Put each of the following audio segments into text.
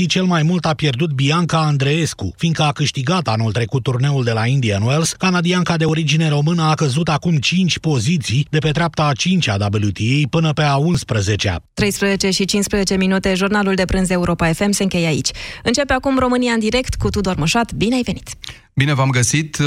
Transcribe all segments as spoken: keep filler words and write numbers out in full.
Și cel mai mult a pierdut Bianca Andreescu, fiindcă a câștigat anul trecut turneul de la Indian Wells, canadianca de origine română a căzut acum cinci poziții de pe treapta a cincea W T A până pe a unsprezecea. treisprezece și cincisprezece minute, jurnalul de prânz Europa F M se încheie aici. Începe acum România în direct cu Tudor Mășat. Bine ai venit! Bine v-am găsit!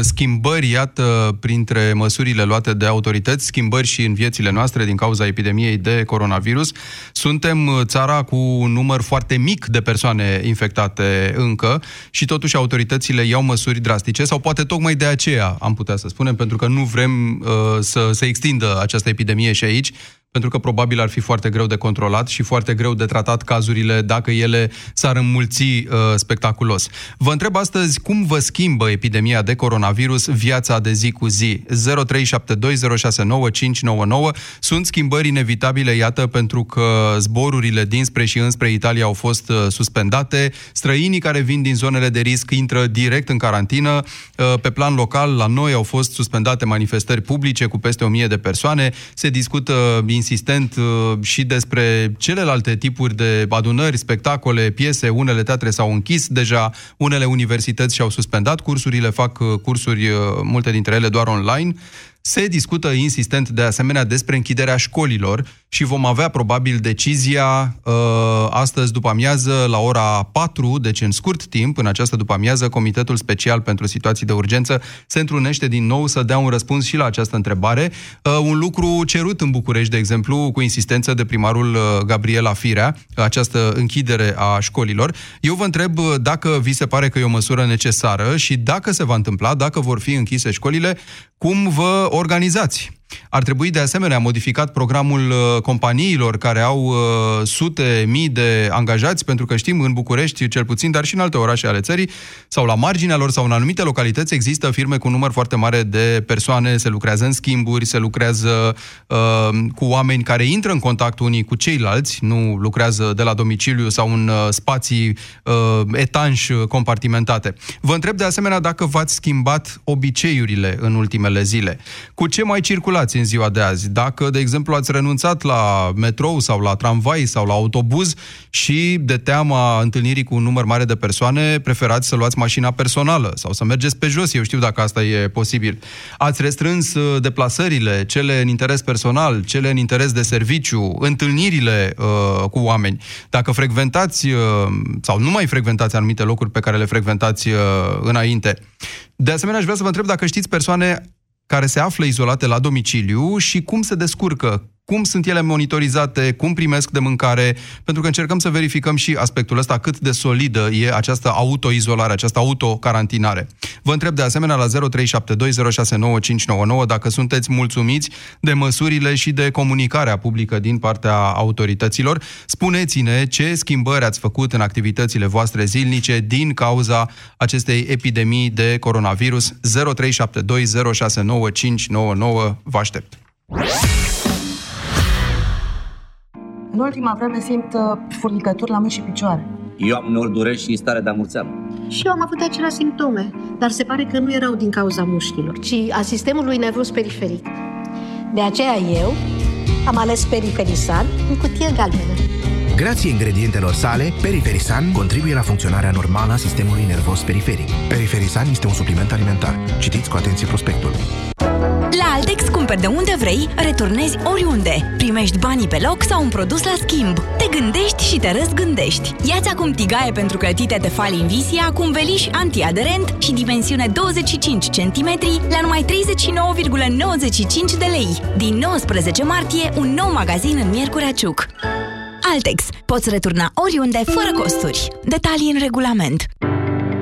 Schimbări, iată, printre măsurile luate de autorități, schimbări și în viețile noastre din cauza epidemiei de coronavirus. Suntem țara cu un număr foarte mic de persoane infectate încă și totuși autoritățile iau măsuri drastice, sau poate tocmai de aceea am putea să spunem, pentru că nu vrem uh, să se extindă această epidemie și aici, pentru că probabil ar fi foarte greu de controlat și foarte greu de tratat cazurile dacă ele s-ar înmulți uh, spectaculos. Vă întreb astăzi cum vă schimbă epidemia de coronavirus viața de zi cu zi. zero trei șapte doi zero șase nouă cinci nouă nouă. Sunt schimbări inevitabile, iată, pentru că zborurile dinspre și înspre Italia au fost uh, suspendate. Străinii care vin din zonele de risc intră direct în carantină. Uh, pe plan local, la noi au fost suspendate manifestări publice cu peste o mie de persoane. Se discută uh, insistent și despre celelalte tipuri de adunări, spectacole, piese, unele teatre s-au închis deja, unele universități și-au suspendat cursurile, fac cursuri, multe dintre ele doar online. Se discută insistent de asemenea despre închiderea școlilor și vom avea probabil decizia uh, astăzi după-amiază la ora patru, deci în scurt timp, în această după-amiază, Comitetul Special pentru Situații de Urgență se întrunește din nou să dea un răspuns și la această întrebare. Uh, un lucru cerut în București, de exemplu, cu insistență de primarul Gabriela Firea, această închidere a școlilor. Eu vă întreb dacă vi se pare că e o măsură necesară și dacă se va întâmpla, dacă vor fi închise școlile, cum vă organizați? Ar trebui de asemenea modificat programul companiilor care au sute mii de angajați, pentru că știm în București, cel puțin, dar și în alte orașe ale țării, sau la marginea lor, sau în anumite localități, există firme cu un număr foarte mare de persoane, se lucrează în schimburi, se lucrează uh, cu oameni care intră în contact unii cu ceilalți, nu lucrează de la domiciliu sau în uh, spații uh, etanși compartimentate. Vă întreb de asemenea dacă v-ați schimbat obiceiurile în ultimele zile. Cu ce mai circulați în ziua de azi? Dacă, de exemplu, ați renunțat la metrou sau la tramvai sau la autobuz și, de teama întâlnirii cu un număr mare de persoane, preferați să luați mașina personală sau să mergeți pe jos, eu știu dacă asta e posibil. Ați restrâns deplasările, cele în interes personal, cele în interes de serviciu, întâlnirile uh, cu oameni. Dacă frecventați uh, sau nu mai frecventați anumite locuri pe care le frecventați uh, înainte. De asemenea, aș vrea să vă întreb dacă știți persoane care se află izolate la domiciliu și cum se descurcă, cum sunt ele monitorizate, cum primesc de mâncare, pentru că încercăm să verificăm și aspectul ăsta, cât de solidă e această autoizolare, această autocarantinare. Vă întreb de asemenea la zero trei șapte doi zero șase nouă cinci nouă nouă dacă sunteți mulțumiți de măsurile și de comunicarea publică din partea autorităților. Spuneți-ne ce schimbări ați făcut în activitățile voastre zilnice din cauza acestei epidemii de coronavirus. zero trei șapte doi zero șase nouă cinci nouă nouă. Vă aștept! În ultima vreme simt uh, furnicături la mâini și picioare. Eu am uneori dureri și stare de amurțeală. Și eu am avut acelea simptome, dar se pare că nu erau din cauza mușchilor, ci a sistemului nervos periferic. De aceea eu am ales Periferisan în cutie galbenă. Grație ingredientelor sale, Periferisan contribuie la funcționarea normală a sistemului nervos periferic. Periferisan este un supliment alimentar. Citiți cu atenție prospectul. La Altex cumperi de unde vrei, returnezi oriunde. Primești banii pe loc sau un produs la schimb. Te gândești și te răzgândești. Ia-ți acum tigaie pentru clătite Tefal Invisia cu un veliș antiaderent și dimensiune douăzeci și cinci de centimetri la numai treizeci și nouă virgulă nouăzeci și cinci de lei. Din nouăsprezece martie, un nou magazin în Miercurea Ciuc. Altex. Poți returna oriunde, fără costuri. Detalii în regulament.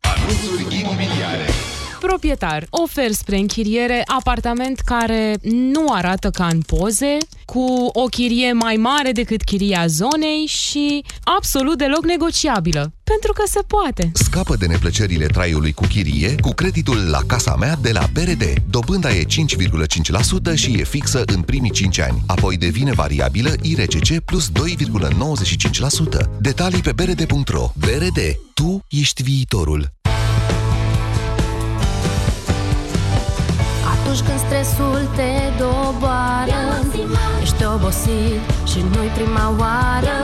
Anunțuri imobiliare. proprietar, oferi spre închiriere apartament care nu arată ca în poze, cu o chirie mai mare decât chiria zonei și absolut deloc negociabilă. Pentru că se poate. Scapă de neplăcerile traiului cu chirie cu creditul La Casa Mea de la B R D. Dobânda e cinci virgulă cinci la sută și e fixă în primii cinci ani. Apoi devine variabilă I R C C plus doi virgulă nouăzeci și cinci la sută. Detalii pe b r d punct r o. B R D. Tu ești viitorul. Atunci când stresul te doboară, ești obosit și nu-i prima oară,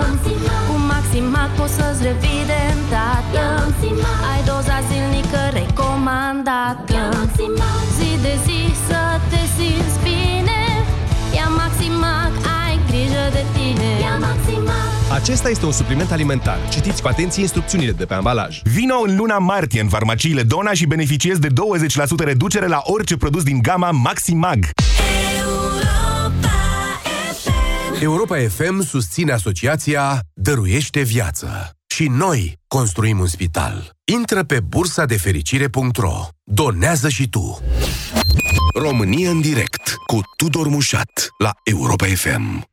cu Maximac poți să-ți revii de îndată. Ai doza zilnică recomandată, zi de zi să te simți bine. Ia Maximac, ai grijă de tine. Ia Maximac. Acesta este un supliment alimentar. Citiți cu atenție instrucțiunile de pe ambalaj. Vino în luna martie în farmaciile Dona și beneficiezi de douăzeci la sută reducere la orice produs din gama Maximag. Europa F M susține asociația Dăruiește Viață. Și noi construim un spital. Intră pe bursa de fericire punct r o. Donează și tu. România în direct cu Tudor Mășat la Europa F M.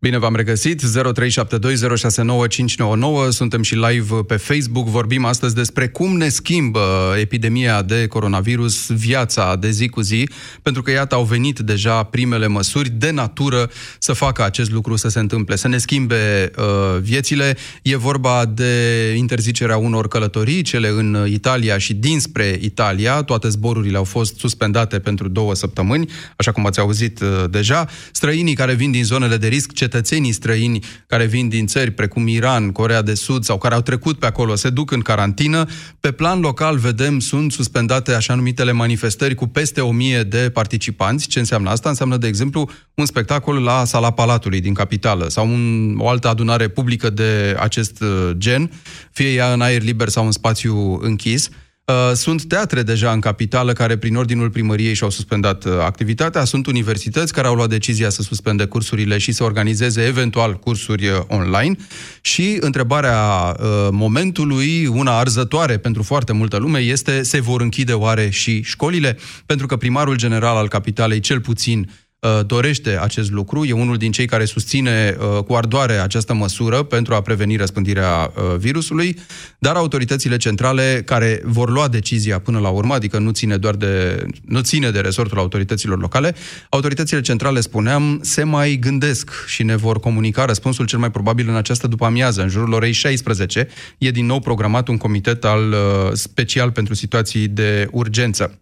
Bine v-am regăsit, zero trei șapte doi zero șase nouă cinci nouă nouă, suntem și live pe Facebook, vorbim astăzi despre cum ne schimbă epidemia de coronavirus viața de zi cu zi, pentru că iată au venit deja primele măsuri de natură să facă acest lucru să se întâmple, să ne schimbe uh, viețile. E vorba de interzicerea unor călătorii, cele în Italia și dinspre Italia, toate zborurile au fost suspendate pentru două săptămâni, așa cum ați auzit uh, deja, străinii care vin din zonele de risc, cetățenii străini care vin din țări precum Iran, Coreea de Sud sau care au trecut pe acolo se duc în carantină. Pe plan local, vedem, sunt suspendate așa numitele manifestări cu peste o mie de participanți. Ce înseamnă asta? Înseamnă, de exemplu, un spectacol la Sala Palatului din capitală sau un, o altă adunare publică de acest gen, fie ea în aer liber sau în spațiu închis. Sunt teatre deja în capitală care prin ordinul primăriei și-au suspendat activitatea, sunt universități care au luat decizia să suspende cursurile și să organizeze eventual cursuri online și întrebarea momentului, una arzătoare pentru foarte multă lume, este: se vor închide oare și școlile? Pentru că primarul general al capitalei, cel puțin, dorește acest lucru, e unul din cei care susține cu ardoare această măsură pentru a preveni răspândirea virusului, dar autoritățile centrale care vor lua decizia până la urmă, adică nu ține doar de, nu ține de resortul autorităților locale, autoritățile centrale, spuneam, se mai gândesc și ne vor comunica răspunsul cel mai probabil în această după-amiază, în jurul orei șaisprezece, e din nou programat un comitet al, special pentru situații de urgență.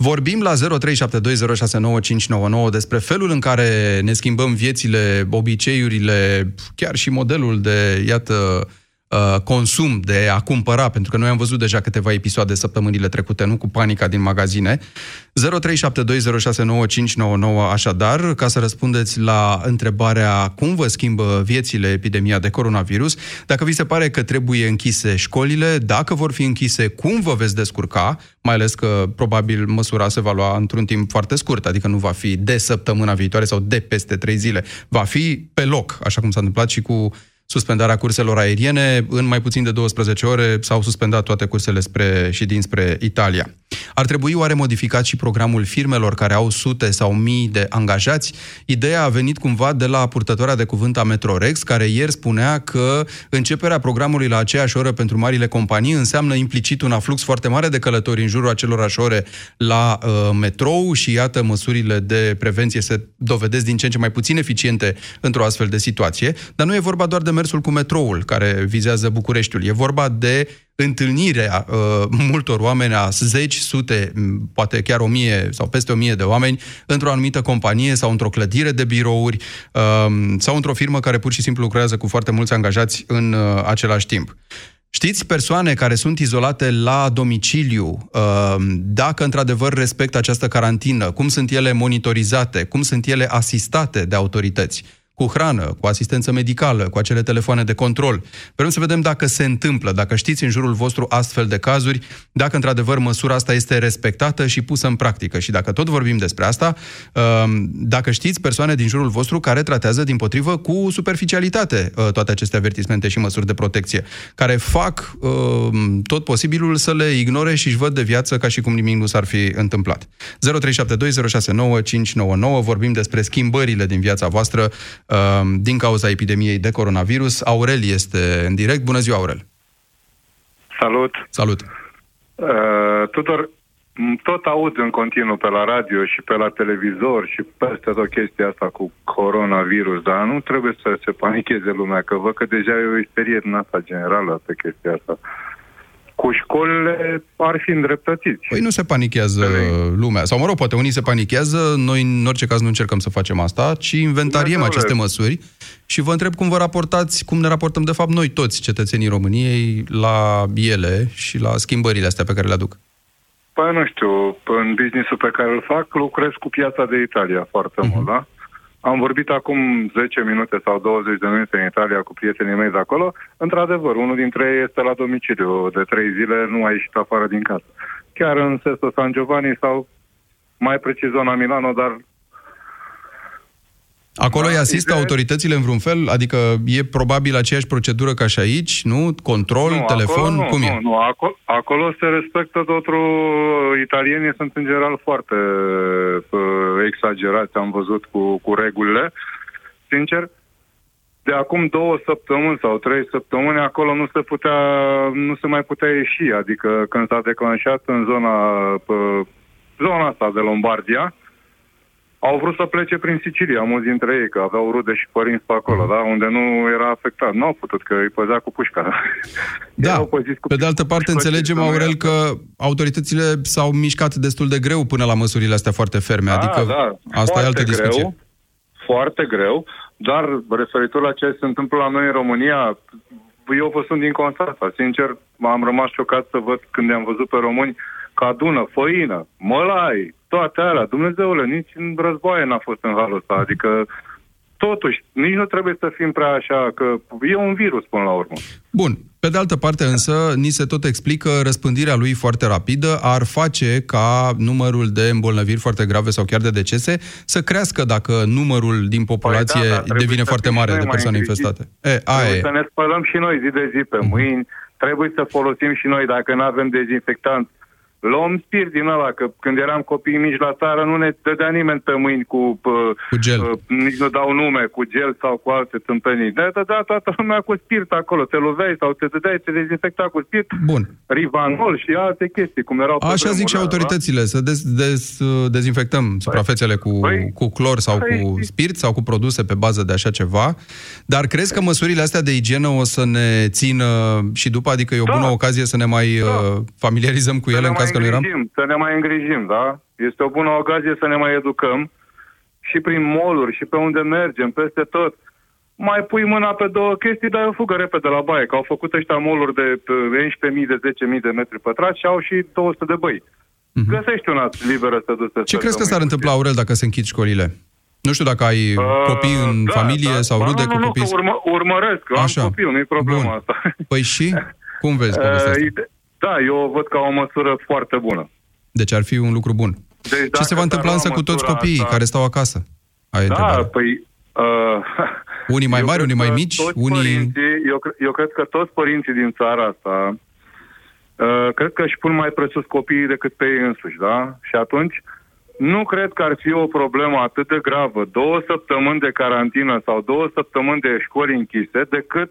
Vorbim la zero trei șapte doi zero șase nouă cinci nouă nouă despre felul în care ne schimbăm viețile, obiceiurile, chiar și modelul de, iată, consum, de a cumpăra, pentru că noi am văzut deja câteva episoade săptămânile trecute, nu, cu panica din magazine. zero trei șapte doi zero șase nouă cinci nouă nouă, așadar, ca să răspundeți la întrebarea cum vă schimbă viețile epidemia de coronavirus, dacă vi se pare că trebuie închise școlile, dacă vor fi închise, cum vă veți descurca, mai ales că probabil măsura se va lua într-un timp foarte scurt, adică nu va fi de săptămâna viitoare sau de peste trei zile, va fi pe loc, așa cum s-a întâmplat și cu suspendarea curselor aeriene, în mai puțin de douăsprezece ore s-au suspendat toate cursele spre și dinspre Italia. Ar trebui oare modificat și programul firmelor care au sute sau mii de angajați? Ideea a venit cumva de la purtătoarea de cuvânt a Metrorex, care ieri spunea că începerea programului la aceeași oră pentru marile companii înseamnă implicit un aflux foarte mare de călători în jurul acelorași ore la uh, metrou și iată, măsurile de prevenție se dovedesc din ce în ce mai puțin eficiente într-o astfel de situație, dar nu e vorba doar de mersul cu metroul care vizează Bucureștiul. E vorba de întâlnirea uh, multor oameni, a zeci, sute, poate chiar o mie sau peste o mie de oameni într-o anumită companie sau într-o clădire de birouri uh, sau într-o firmă care pur și simplu lucrează cu foarte mulți angajați în uh, același timp. Știți, persoane care sunt izolate la domiciliu, dacă într-adevăr respectă această carantină, cum sunt ele monitorizate, cum sunt ele asistate de autorități? cu hrană, cu asistență medicală, cu acele telefoane de control. Vrem să vedem dacă se întâmplă, dacă știți în jurul vostru astfel de cazuri, dacă într-adevăr măsura asta este respectată și pusă în practică. Și dacă tot vorbim despre asta, dacă știți persoane din jurul vostru care tratează dimpotrivă cu superficialitate toate aceste avertismente și măsuri de protecție, care fac tot posibilul să le ignore și își văd de viață ca și cum nimic nu s-ar fi întâmplat. zero trei șapte doi zero șase nouă cinci nouă nouă, vorbim despre schimbările din viața voastră din cauza epidemiei de coronavirus. Aurel este în direct. Bună ziua, Aurel! Salut! Salut! Uh, Tudor, tot aud în continuu pe la radio și pe la televizor și peste tot chestia asta cu coronavirus, dar nu trebuie să se panicheze lumea, că văd că deja e o isterie din asta generală pe chestia asta. Cu școlile ar fi îndreptățiți. Păi nu se panichează lumea. Sau mă rog, poate unii se panichează, noi în orice caz nu încercăm să facem asta, ci inventariem aceste măsuri și vă întreb cum vă raportați, cum ne raportăm de fapt noi toți, cetățenii României, la ele și la schimbările astea pe care le aduc. Păi nu știu, în business-ul pe care îl fac, lucrez cu piața de Italia foarte uh-huh. mult, da? Am vorbit acum zece minute sau douăzeci de minute în Italia cu prietenii mei de acolo. Într-adevăr, unul dintre ei este la domiciliu de trei zile, nu a ieșit afară din casă. Chiar în Sesto San Giovanni sau mai precis zona Milano, dar... Acolo da, îi asistă de... autoritățile în vreun fel? Adică e probabil aceeași procedură ca și aici, nu? Control, nu, telefon, nu, cum nu, e? Nu, acolo, acolo se respectă totul. Italienii sunt în general foarte uh, exagerați, am văzut, cu, cu regulile. Sincer, de acum două săptămâni sau trei săptămâni, acolo nu se putea, nu se mai putea ieși. Adică când s-a declanșat în zona, uh, zona asta de Lombardia, au vrut să plece prin Sicilia, mulți dintre ei, că aveau rude și părinți pe acolo, da? Unde nu era afectat. N-au putut, că îi păzea cu pușca. Da, cu pe de altă parte înțelegem, Aurel, că autoritățile s-au mișcat destul de greu până la măsurile astea foarte ferme. Da, adică da. Asta e altă discuție. Greu, foarte greu, dar referitor la ce se întâmplă la noi în România, eu vă sunt din Constanța. Sincer, m-am rămas șocat să văd când am văzut pe români că adună făină, mălai, toate alea. Dumnezeule, nici în războaie n-a fost în halul ăsta. Adică, totuși, nici nu trebuie să fim prea așa, că e un virus până la urmă. Bun. Pe de altă parte, însă, ni se tot explică răspândirea lui foarte rapidă ar face ca numărul de îmbolnăviri foarte grave sau chiar de decese să crească dacă numărul din populație păi da, da, devine foarte mare de persoane infestate. E, aia să ne spălăm și noi zi de zi pe mâini, mm. trebuie să folosim și noi, dacă nu avem dezinfectant, luăm spirit din ăla, că când eram copii mici la țară nu ne dădea nimeni pe mâini cu, cu gel. Uh, nici nu dau nume, cu gel sau cu alte tâmpenii. Da, da, da, toată lumea cu spirit acolo. Te loveai sau te dădeai, te dezinfecta cu spirit. Bun. Rivanol și alte chestii, cum erau. Așa zic și autoritățile, da? Să dez, dez, dezinfectăm suprafețele cu, păi, cu clor sau păi, cu spirit sau cu produse pe bază de așa ceva. Dar crezi că măsurile astea de igienă o să ne țină și după, adică e o da. bună ocazie să ne mai da. familiarizăm cu ele în caz Să ne, îngrijim, să ne mai îngrijim, da? Este o bună ocazie să ne mai educăm și prin mall-uri și pe unde mergem, peste tot. Mai pui mâna pe două chestii, dar eu fugă repede la baie, că au făcut ăștia mall-uri de unsprezece mii, de zece mii de metri pătrați și au și două sute de băi. Mm-hmm. Găsești una liberă să duci să... Ce crezi că s-ar întâmpla, Aurel, dacă se închid școlile? Nu știu dacă ai copii în uh, familie da, da. sau rude nu, nu, cu copii. Nu, urmă, urmăresc, că Așa. am copii, nu-i problema Bun. asta. Păi și? Cum vezi povestea asta? Uh, Da, eu o văd ca o măsură foarte bună. Deci ar fi un lucru bun. Deci, ce se va întâmpla însă cu toți copiii asta... care stau acasă? Ai da, întrebarea. Păi... Uh, unii mai mari, unii mai mici? Unii... Părinții, eu, eu cred că toți părinții din țara asta uh, cred că își pun mai presus copiii decât pe ei însuși, da? Și atunci nu cred că ar fi o problemă atât de gravă două săptămâni de carantină sau două săptămâni de școli închise decât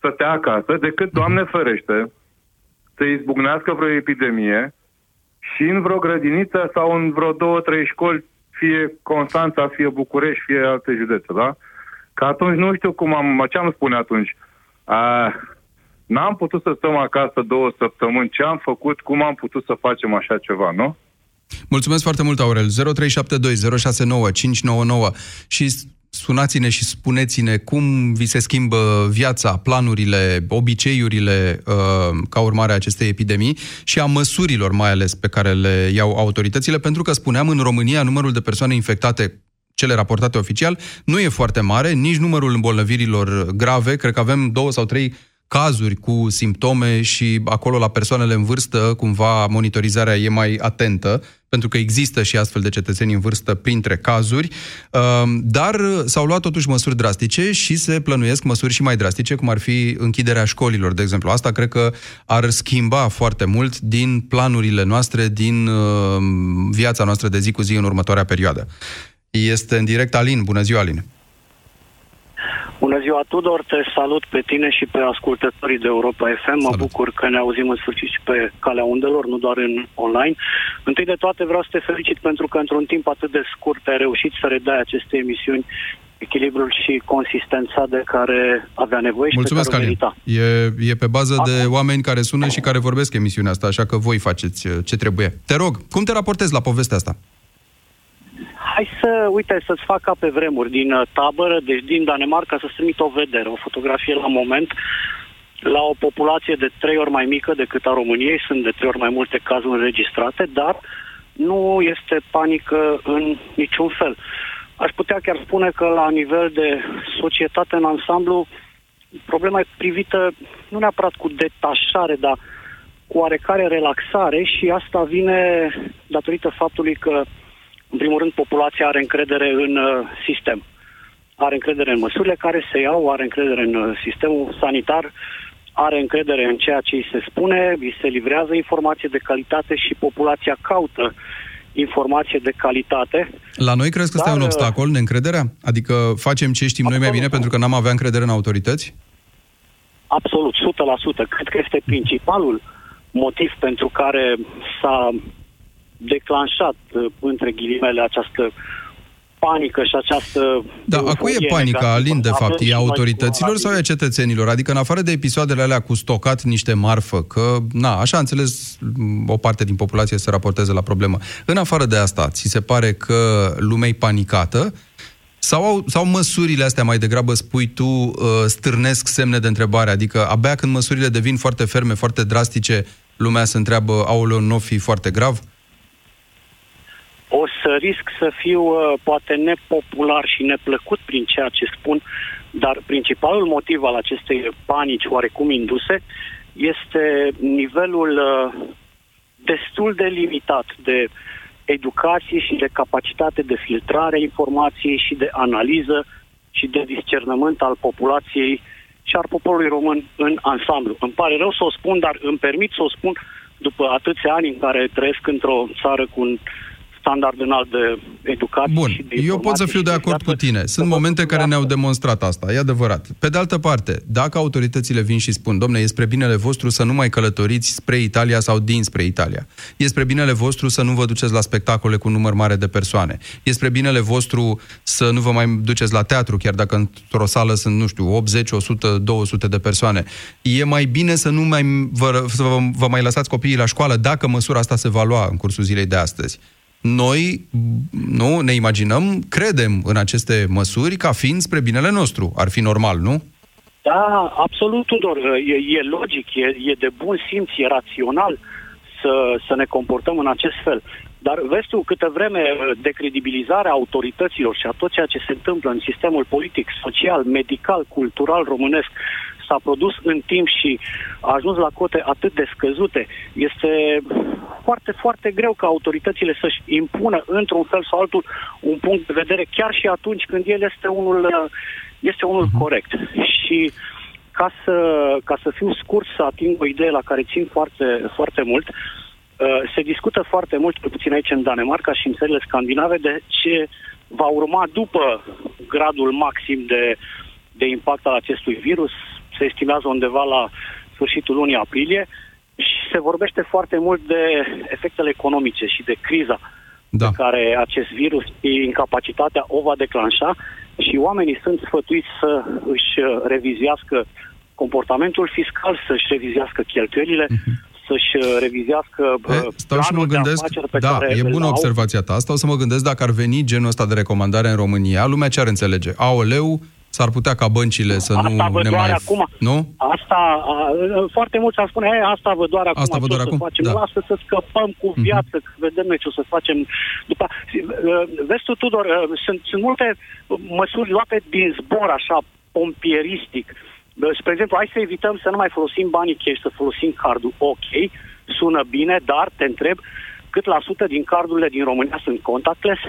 să te acasă, decât, Doamne ferește, să izbucnească vreo epidemie și în vreo grădiniță sau în vreo două, trei școli, fie Constanța, fie București, fie alte județe, da? Că atunci nu știu cum am, ce am spune atunci. A, n-am putut să stăm acasă două săptămâni. Ce am făcut? Cum am putut să facem așa ceva, nu? Mulțumesc foarte mult, Aurel. zero trei șapte doi zero șase nouă cinci nouă nouă și... Sunați-ne și spuneți-ne cum vi se schimbă viața, planurile, obiceiurile ca urmare a acestei epidemii și a măsurilor mai ales pe care le iau autoritățile, pentru că spuneam, în România numărul de persoane infectate cele raportate oficial, nu e foarte mare, nici numărul îmbolnăvirilor grave, cred că avem două sau trei cazuri cu simptome și acolo la persoanele în vârstă, cumva monitorizarea e mai atentă, pentru că există și astfel de cetățeni în vârstă printre cazuri, dar s-au luat totuși măsuri drastice și se plănuiesc măsuri și mai drastice, cum ar fi închiderea școlilor, de exemplu. Asta cred că ar schimba foarte mult din planurile noastre, din viața noastră de zi cu zi în următoarea perioadă. Este în direct Alin. Bună ziua, Alin! Bună ziua, Tudor, te salut pe tine și pe ascultătorii de Europa F M. Salut. Mă bucur că ne auzim în sfârșit și pe calea undelor, nu doar în online. Întâi de toate vreau să te felicit pentru că într-un timp atât de scurt ai reușit să redai aceste emisiuni echilibrul și consistența de care avea nevoie și mulțumesc, pe care o merita. E, e pe bază Acum. de oameni care sună și care vorbesc emisiunea asta, așa că voi faceți ce trebuie. Te rog, cum te raportezi la povestea asta? Hai să, uite, să-ți fac ca pe vremuri din tabără, deci din Danemarca, să-ți trimit o vedere, o fotografie la moment, la o populație de trei ori mai mică decât a României, sunt de trei ori mai multe cazuri înregistrate, dar nu este panică în niciun fel. Aș putea chiar spune că la nivel de societate în ansamblu, problema e privită nu neapărat cu detașare, dar cu oarecare relaxare și asta vine datorită faptului că în primul rând, populația are încredere în uh, sistem. Are încredere în măsurile care se iau, are încredere în uh, sistemul sanitar, are încredere în ceea ce îi se spune, îi se livrează informație de calitate și populația caută informație de calitate. La noi crezi că este un obstacol, neîncrederea? Adică facem ce știm noi mai bine pentru că n-am avea încredere în autorități? Absolut, o sută la sută. Cred că este principalul motiv pentru care s-a declanșat, între ghilimele, această panică și această... Da, a cui e panica, Alin, de fapt? E a autorităților sau e a cetățenilor? Adică, în afară de episoadele alea cu stocat niște marfă, că, na, așa înțeles, o parte din populație se raportează la problemă. În afară de asta, ți se pare că lumea e panicată? Sau, sau măsurile astea, mai degrabă spui tu, stârnesc semne de întrebare? Adică, abia când măsurile devin foarte ferme, foarte drastice, lumea se întreabă, aoleu, n-o fi foarte grav? O să risc să fiu uh, poate nepopular și neplăcut prin ceea ce spun, dar principalul motiv al acestei panici oarecum induse este nivelul uh, destul de limitat de educație și de capacitate de filtrare a informației și de analiză și de discernământ al populației și al poporului român în ansamblu. Îmi pare rău să o spun, dar îmi permit să o spun după atâția ani în care trăiesc într-o țară cu un standard înalt de educație. Bun, și de eu pot să fiu de acord cu tine. Sunt momente care ne-au demonstrat asta, e adevărat. Pe de altă parte, dacă autoritățile vin și spun, dom'le, e spre binele vostru să nu mai călătoriți spre Italia sau dinspre Italia. E spre binele vostru să nu vă duceți la spectacole cu număr mare de persoane. E spre binele vostru să nu vă mai duceți la teatru, chiar dacă într-o sală sunt, nu știu, optzeci, o sută, două sute de persoane. E mai bine să nu mai vă, să vă, vă mai lăsați copiii la școală dacă măsura asta se va lua în cursul zilei de astăzi. Noi, nu, ne imaginăm, credem în aceste măsuri ca fiind spre binele nostru. Ar fi normal, nu? Da, absolut, Tudor. E, e logic, e, e de bun simț, e rațional să, să ne comportăm în acest fel. Dar vezi tu, câtă vreme decredibilizarea autorităților și a tot ceea ce se întâmplă în sistemul politic, social, medical, cultural românesc s-a produs în timp și a ajuns la cote atât de scăzute, este foarte, foarte greu ca autoritățile să-și impună într-un fel sau altul un punct de vedere, chiar și atunci când el este unul, este unul corect. Și ca să, ca să fiu scurt, să ating o idee la care țin foarte, foarte mult, se discută foarte mult, pe puțin aici în Danemarca și în țările scandinave, de ce va urma după gradul maxim de, de impact al acestui virus. Se estimează undeva la sfârșitul lunii aprilie și se vorbește foarte mult de efectele economice și de criza da. pe care acest virus, incapacitatea, o va declanșa și oamenii sunt sfătuiți să își revizuiască comportamentul fiscal, să-și revizuiască cheltuielile, uh-huh. să-și revizească e, stau și mă gândesc, pe da, care e bună observația ta. Stau să mă gândesc dacă ar veni genul ăsta de recomandare în România, lumea ce ar înțelege? Aoleu, S-ar putea ca băncile să asta nu ne mai... Acum. Nu? Asta a, foarte mulți ar spune, asta vă doar acum, asta vă doar acum? Să facem, da. Lasă să scăpăm cu viață, mm-hmm. vedem noi ce o să facem. După, vezi tu, Tudor, sunt, sunt multe măsuri luate din zbor, așa, pompieristic. Spre exemplu, hai să evităm să nu mai folosim banii cash, să folosim cardul. Ok, sună bine, dar te întreb cât la sută din cardurile din România sunt contactless?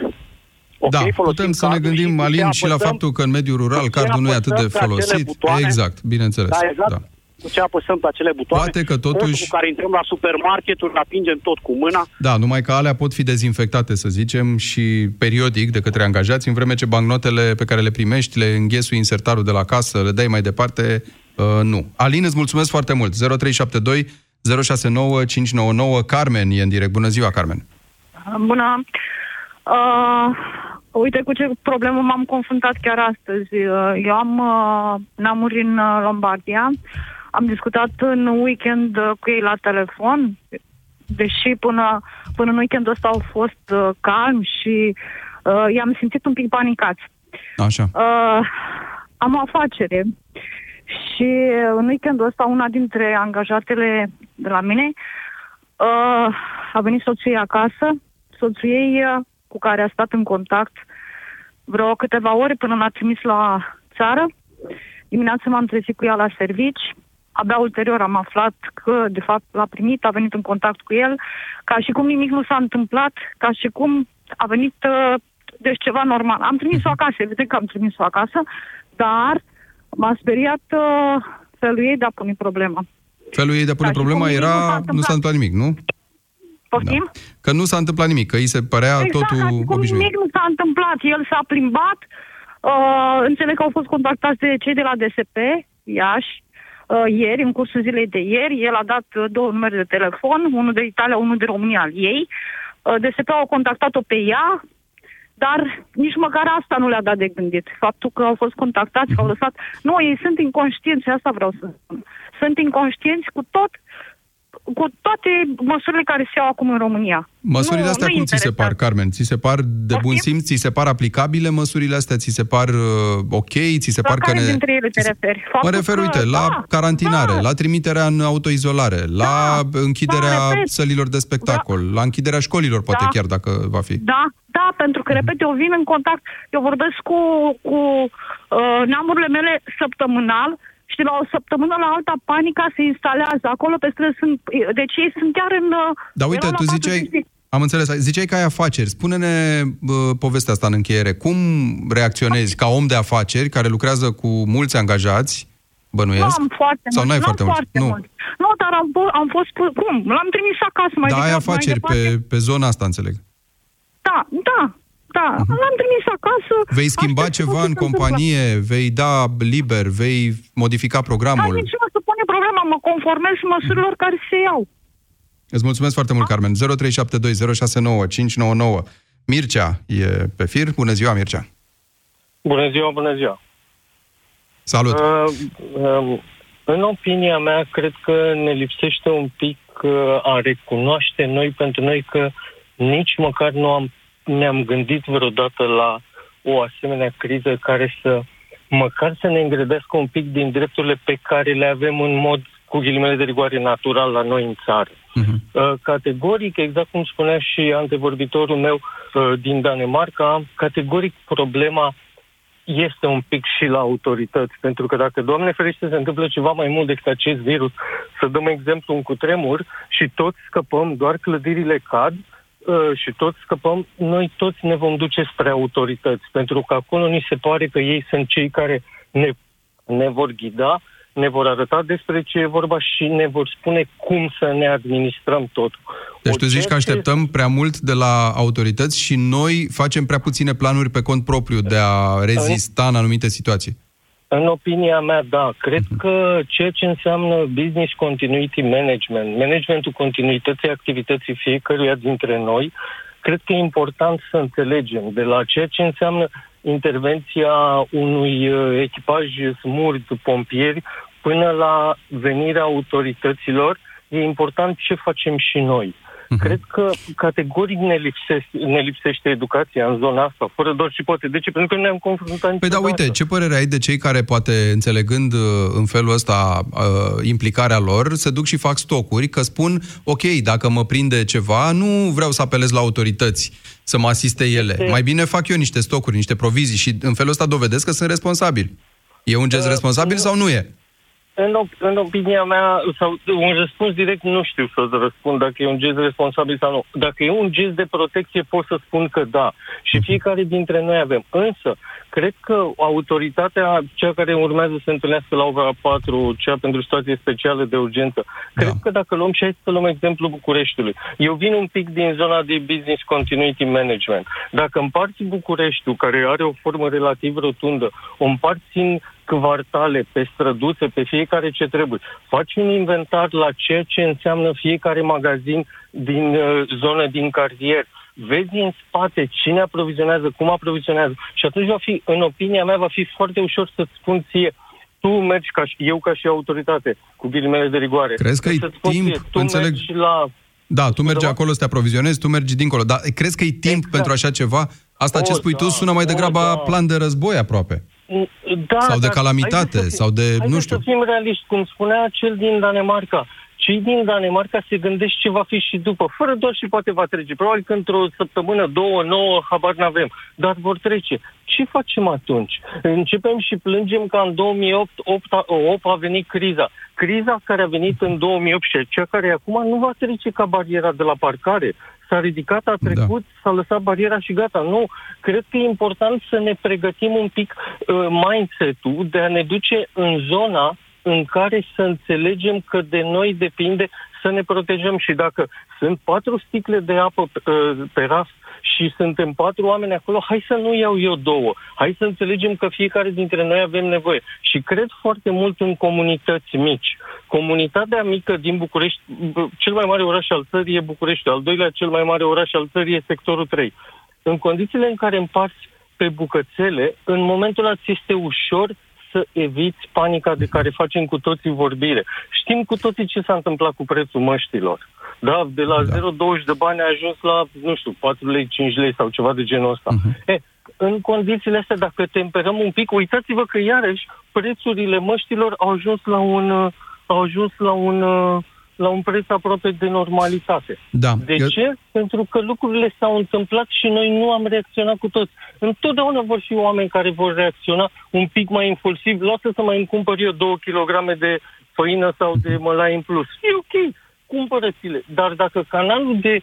Okay, da, putem să ne gândim, Alin, și apăsăm, la faptul că în mediul rural cardul nu e atât de folosit. Butoane, exact, bineînțeles. Da, exact. Da. Cu ce apăsăm pe acele butoane, poate că totuși... cu care intrăm la supermarketuri, atingem tot cu mâna. Da, numai că alea pot fi dezinfectate, să zicem, și periodic de către angajați, în vreme ce bancnotele pe care le primești, le înghesui insertarul de la casă, le dai mai departe, uh, nu. Alin, îți mulțumesc foarte mult. zero trei șapte doi zero șase nouă cinci nouă nouă. Carmen e în direct. Bună ziua, Carmen. Bună. Uh, uite cu ce problemă m-am confruntat chiar astăzi. Eu am uh, neamuri în Lombardia. Am discutat în weekend cu ei la telefon. Deși până, până în weekendul ăsta au fost uh, calmi și uh, i-am simțit un pic panicați. Așa. Uh, am o afacere și în weekendul ăsta una dintre angajatele de la mine uh, a venit soțul ei acasă. Soțul ei... Uh, cu care a stat în contact vreo câteva ore până l-a trimis la țară. Dimineața m-am trezit cu ea la servici. Abia ulterior am aflat că, de fapt, l-a primit, a venit în contact cu el, ca și cum nimic nu s-a întâmplat, ca și cum a venit, deci, ceva normal. Am trimis-o acasă, evident că am trimis-o acasă, dar m-a speriat felul ei de a pune problema. Felul ei de a pune problema era, nu s-a întâmplat nimic, nu? Da. Că nu s-a întâmplat nimic, că îi se părea exact, totul obișnuit. Nimic nu s-a întâmplat, el s-a plimbat, uh, înțeleg că au fost contactați de cei de la D S P, Iași, uh, ieri, în cursul zilei de ieri, el a dat două numere de telefon, unul de Italia, unul de România al ei, uh, D S P au contactat-o pe ea, dar nici măcar asta nu le-a dat de gândit. Faptul că au fost contactați, că au lăsat... Nu, ei sunt inconștienți, asta vreau să spun. Sunt inconștienți cu tot... cu toate măsurile care se iau acum în România. Măsurile nu, astea nu cum ți se par, Carmen? Ți se par de Poftim? bun simț? Ți se par aplicabile măsurile astea? Ți se par uh, ok? Ți se la par care că ne... dintre ele te referi? Faptul mă refer, că... uite, la da, carantinare, da. la trimiterea în autoizolare, la da, închiderea da, sălilor de spectacol, da. la închiderea școlilor, poate da. chiar dacă va fi. Da, da, pentru că, repet, eu vin în contact, eu vorbesc cu, cu uh, neamurile mele săptămânal, și de la o săptămână la alta, panica se instalează. Acolo pe străzi sunt... Deci ei sunt chiar în... Dar uite, tu ziceai... Zi. Am înțeles. Ziceai că ai afaceri. Spune-ne uh, povestea asta în încheiere. Cum reacționezi ca om de afaceri care lucrează cu mulți angajați, bănuiesc? Nu am foarte Sau mult. N-ai foarte mult. Foarte nu. mult. Nu, dar am, am fost... Cum? L-am trimis acasă mai da, degrabă. Dar ai afaceri pe, pe zona asta, înțeleg. Da, da. Da, uh-huh. l-am trimis acasă. Vei schimba ceva în companie, întâmpla. vei da liber, vei modifica programul. Da, nici nu se pune problema, mă conformez măsurilor uh-huh. care se iau. Îți mulțumesc foarte mult, da? Carmen. zero trei șapte doi zero șase nouă cinci nouă nouă. Mircea e pe fir. Bună ziua, Mircea. Bună ziua, bună ziua. Salut. Uh, uh, în opinia mea, cred că ne lipsește un pic uh, a recunoaște noi pentru noi că nici măcar nu am ne-am gândit vreodată la o asemenea criză care să măcar să ne îngrădească un pic din drepturile pe care le avem în mod, cu ghilimele de rigoare, natural la noi în țară. Uh-huh. Categoric, exact cum spunea și antevorbitorul meu din Danemarca, categoric problema este un pic și la autorități, pentru că dacă, Doamne ferește, se întâmplă ceva mai mult decât acest virus, să dăm exemplu un cutremur și toți scăpăm, doar clădirile cad, și toți scăpăm, noi toți ne vom duce spre autorități, pentru că acolo ni se pare că ei sunt cei care ne, ne vor ghida, ne vor arăta despre ce e vorba și ne vor spune cum să ne administrăm totul. Deci o tu zici că așteptăm prea mult de la autorități și noi facem prea puține planuri pe cont propriu de a rezista în anumite situații. În opinia mea, da. Cred că ceea ce înseamnă business continuity management, managementul continuității activității fiecăruia dintre noi, cred că e important să înțelegem de la ceea ce înseamnă intervenția unui echipaj smurd, pompieri, până la venirea autorităților, e important ce facem și noi. Uh-huh. Cred că categoric ne lipsește, ne lipsește educația în zona asta, fără doar și poate. De ce? Pentru că ne-am confruntat... Păi da, uite, ce părere ai de cei care, poate, înțelegând în felul ăsta implicarea lor, se duc și fac stocuri, că spun, ok, dacă mă prinde ceva, nu vreau să apelez la autorități să mă asiste ele. De... Mai bine fac eu niște stocuri, niște provizii și în felul ăsta dovedesc că sunt responsabil. E un gest uh, responsabil nu... sau nu e? În, op- în opinia mea, sau un răspuns direct, nu știu să-ți răspund dacă e un gest responsabil sau nu. Dacă e un gest de protecție, pot să spun că da. Și fiecare dintre noi avem. Însă, cred că autoritatea, cea care urmează să se întâlnească la ora patru, cea pentru situație specială de urgență, da. Cred că dacă luăm, și hai să luăm exemplu Bucureștiului. Eu vin un pic din zona de business continuity management. Dacă împarți Bucureștiul, care are o formă relativ rotundă, o împarți în quartale, pe străduțe, pe fiecare ce trebuie. Faci un inventar la ceea ce înseamnă fiecare magazin din uh, zonă, din cartier. Vezi în spate cine aprovizionează, cum aprovizionează. Și atunci va fi, în opinia mea, va fi foarte ușor să-ți spun ție. Tu mergi, ca și, eu ca și autoritate, cu ghilimele de rigoare. Crezi că e timp? Ție, tu înțeleg... mergi la... Da, tu mergi acolo să te aprovizionezi, tu mergi dincolo. Dar crezi că e timp exact. Pentru așa ceva? Asta o, ce spui da, tu sună mai degrabă o, da. plan de război aproape. Da, sau de calamitate, fim, sau de, nu știu. Hai să fim realiști, cum spunea cel din Danemarca. Cei din Danemarca se gândește ce va fi și după. Fără doar și poate va trece. Probabil că într-o săptămână, două, nouă, habar n-avem. Dar vor trece. Ce facem atunci? Începem și plângem că în două mii opt opt a venit criza. Criza care a venit în două mii opt și cea care acum nu va trece ca bariera de la parcare. S-a ridicat, a trecut, da. S-a lăsat bariera și gata. Nu, cred că e important să ne pregătim un pic uh, mindset-ul de a ne duce în zona în care să înțelegem că de noi depinde să ne protejăm. Și dacă sunt patru sticle de apă uh, pe raft și suntem patru oameni acolo, hai să nu iau eu două. Hai să înțelegem că fiecare dintre noi avem nevoie. Și cred foarte mult în comunități mici. Comunitatea mică din București, cel mai mare oraș al țării e București, al doilea cel mai mare oraș al țării e sectorul trei. În condițiile în care împarți pe bucățele, în momentul acesta este ușor să eviți panica de care facem cu toții vorbire. Știm cu toții ce s-a întâmplat cu prețul măștilor. Da, de la da. zero virgulă douăzeci de bani a ajuns la, nu știu, patru lei, cinci lei sau ceva de genul ăsta. Uh-huh. E, în condițiile astea, dacă temperăm un pic, uitați-vă că iarăși prețurile măștilor au ajuns la un, au ajuns la un, la un preț aproape de normalitate. Da. De Eu... ce? Pentru că lucrurile s-au întâmplat și noi nu am reacționat cu toți. Întotdeauna vor fi oameni care vor reacționa un pic mai impulsiv. Lasă să mai îmi cumpăr eu două kilograme de făină sau de mălai în plus. E ok. Cumpărăți-le. Dar dacă canalul de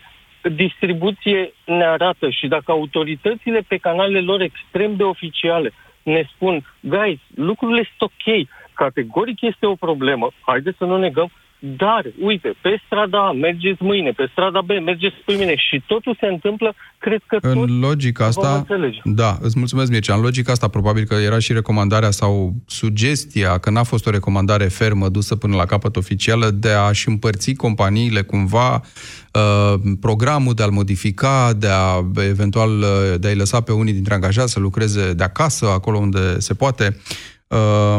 distribuție ne arată și dacă autoritățile pe canalele lor extrem de oficiale ne spun, guys, lucrurile sunt ok, categoric este o problemă, haideți să nu negăm, dar, uite, pe strada A mergeți mâine, pe strada B mergeți mâine și totul se întâmplă, cred că în tot logica asta, da, îți mulțumesc, Mircea. În logica asta, probabil că era și recomandarea sau sugestia, că n-a fost o recomandare fermă dusă până la capăt oficială, de a-și împărți companiile cumva uh, programul, de a-l modifica, de a eventual de a-i lăsa pe unii dintre angajați să lucreze de acasă, acolo unde se poate.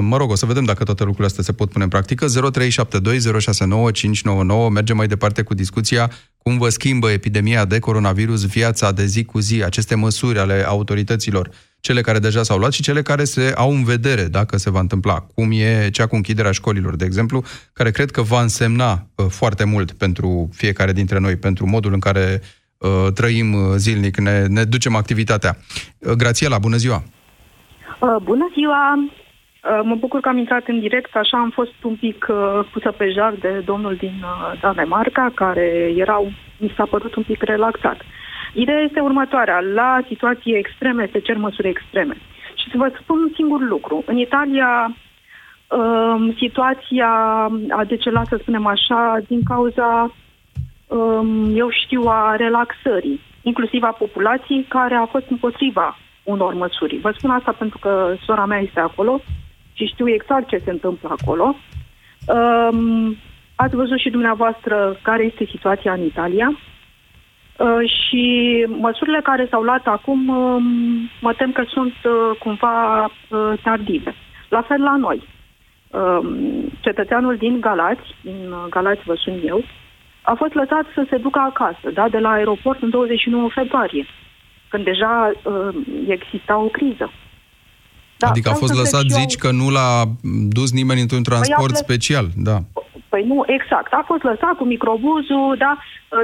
Mă rog, o să vedem dacă toate lucrurile astea se pot pune în practică. zero trei șapte doi zero șase nouă cinci nouă nouă. Mergem mai departe cu discuția. Cum vă schimbă epidemia de coronavirus viața de zi cu zi, aceste măsuri ale autorităților, cele care deja s-au luat și cele care se au în vedere dacă se va întâmpla, cum e cea cu închiderea școlilor, de exemplu, care cred că va însemna foarte mult pentru fiecare dintre noi, pentru modul în care uh, trăim zilnic, ne, ne ducem activitatea. Grațiela, bună ziua! Uh, bună ziua! Mă bucur că am intrat în direct, așa am fost un pic uh, pusă pe jar de domnul din uh, Danemarca, care era, mi s-a părut un pic relaxat. Ideea este următoarea, la situații extreme se cer măsuri extreme. Și să vă spun un singur lucru, în Italia uh, situația a decelat, să spunem așa, din cauza, uh, eu știu, a relaxării, inclusiv a populației care a fost împotriva unor măsuri. Vă spun asta pentru că sora mea este acolo și știu exact ce se întâmplă acolo. Um, ați văzut și dumneavoastră care este situația în Italia uh, și măsurile care s-au luat acum um, mă tem că sunt uh, cumva uh, tardive. La fel la noi. Um, cetățeanul din Galați, din Galați vă sun eu, a fost lăsat să se ducă acasă, da, de la aeroport în douăzeci și nouă februarie, când deja uh, exista o criză. Da, adică a fost lăsat, zici, că nu l-a dus nimeni într-un transport special, da. Păi nu, exact. A fost lăsat cu microbuzul, da,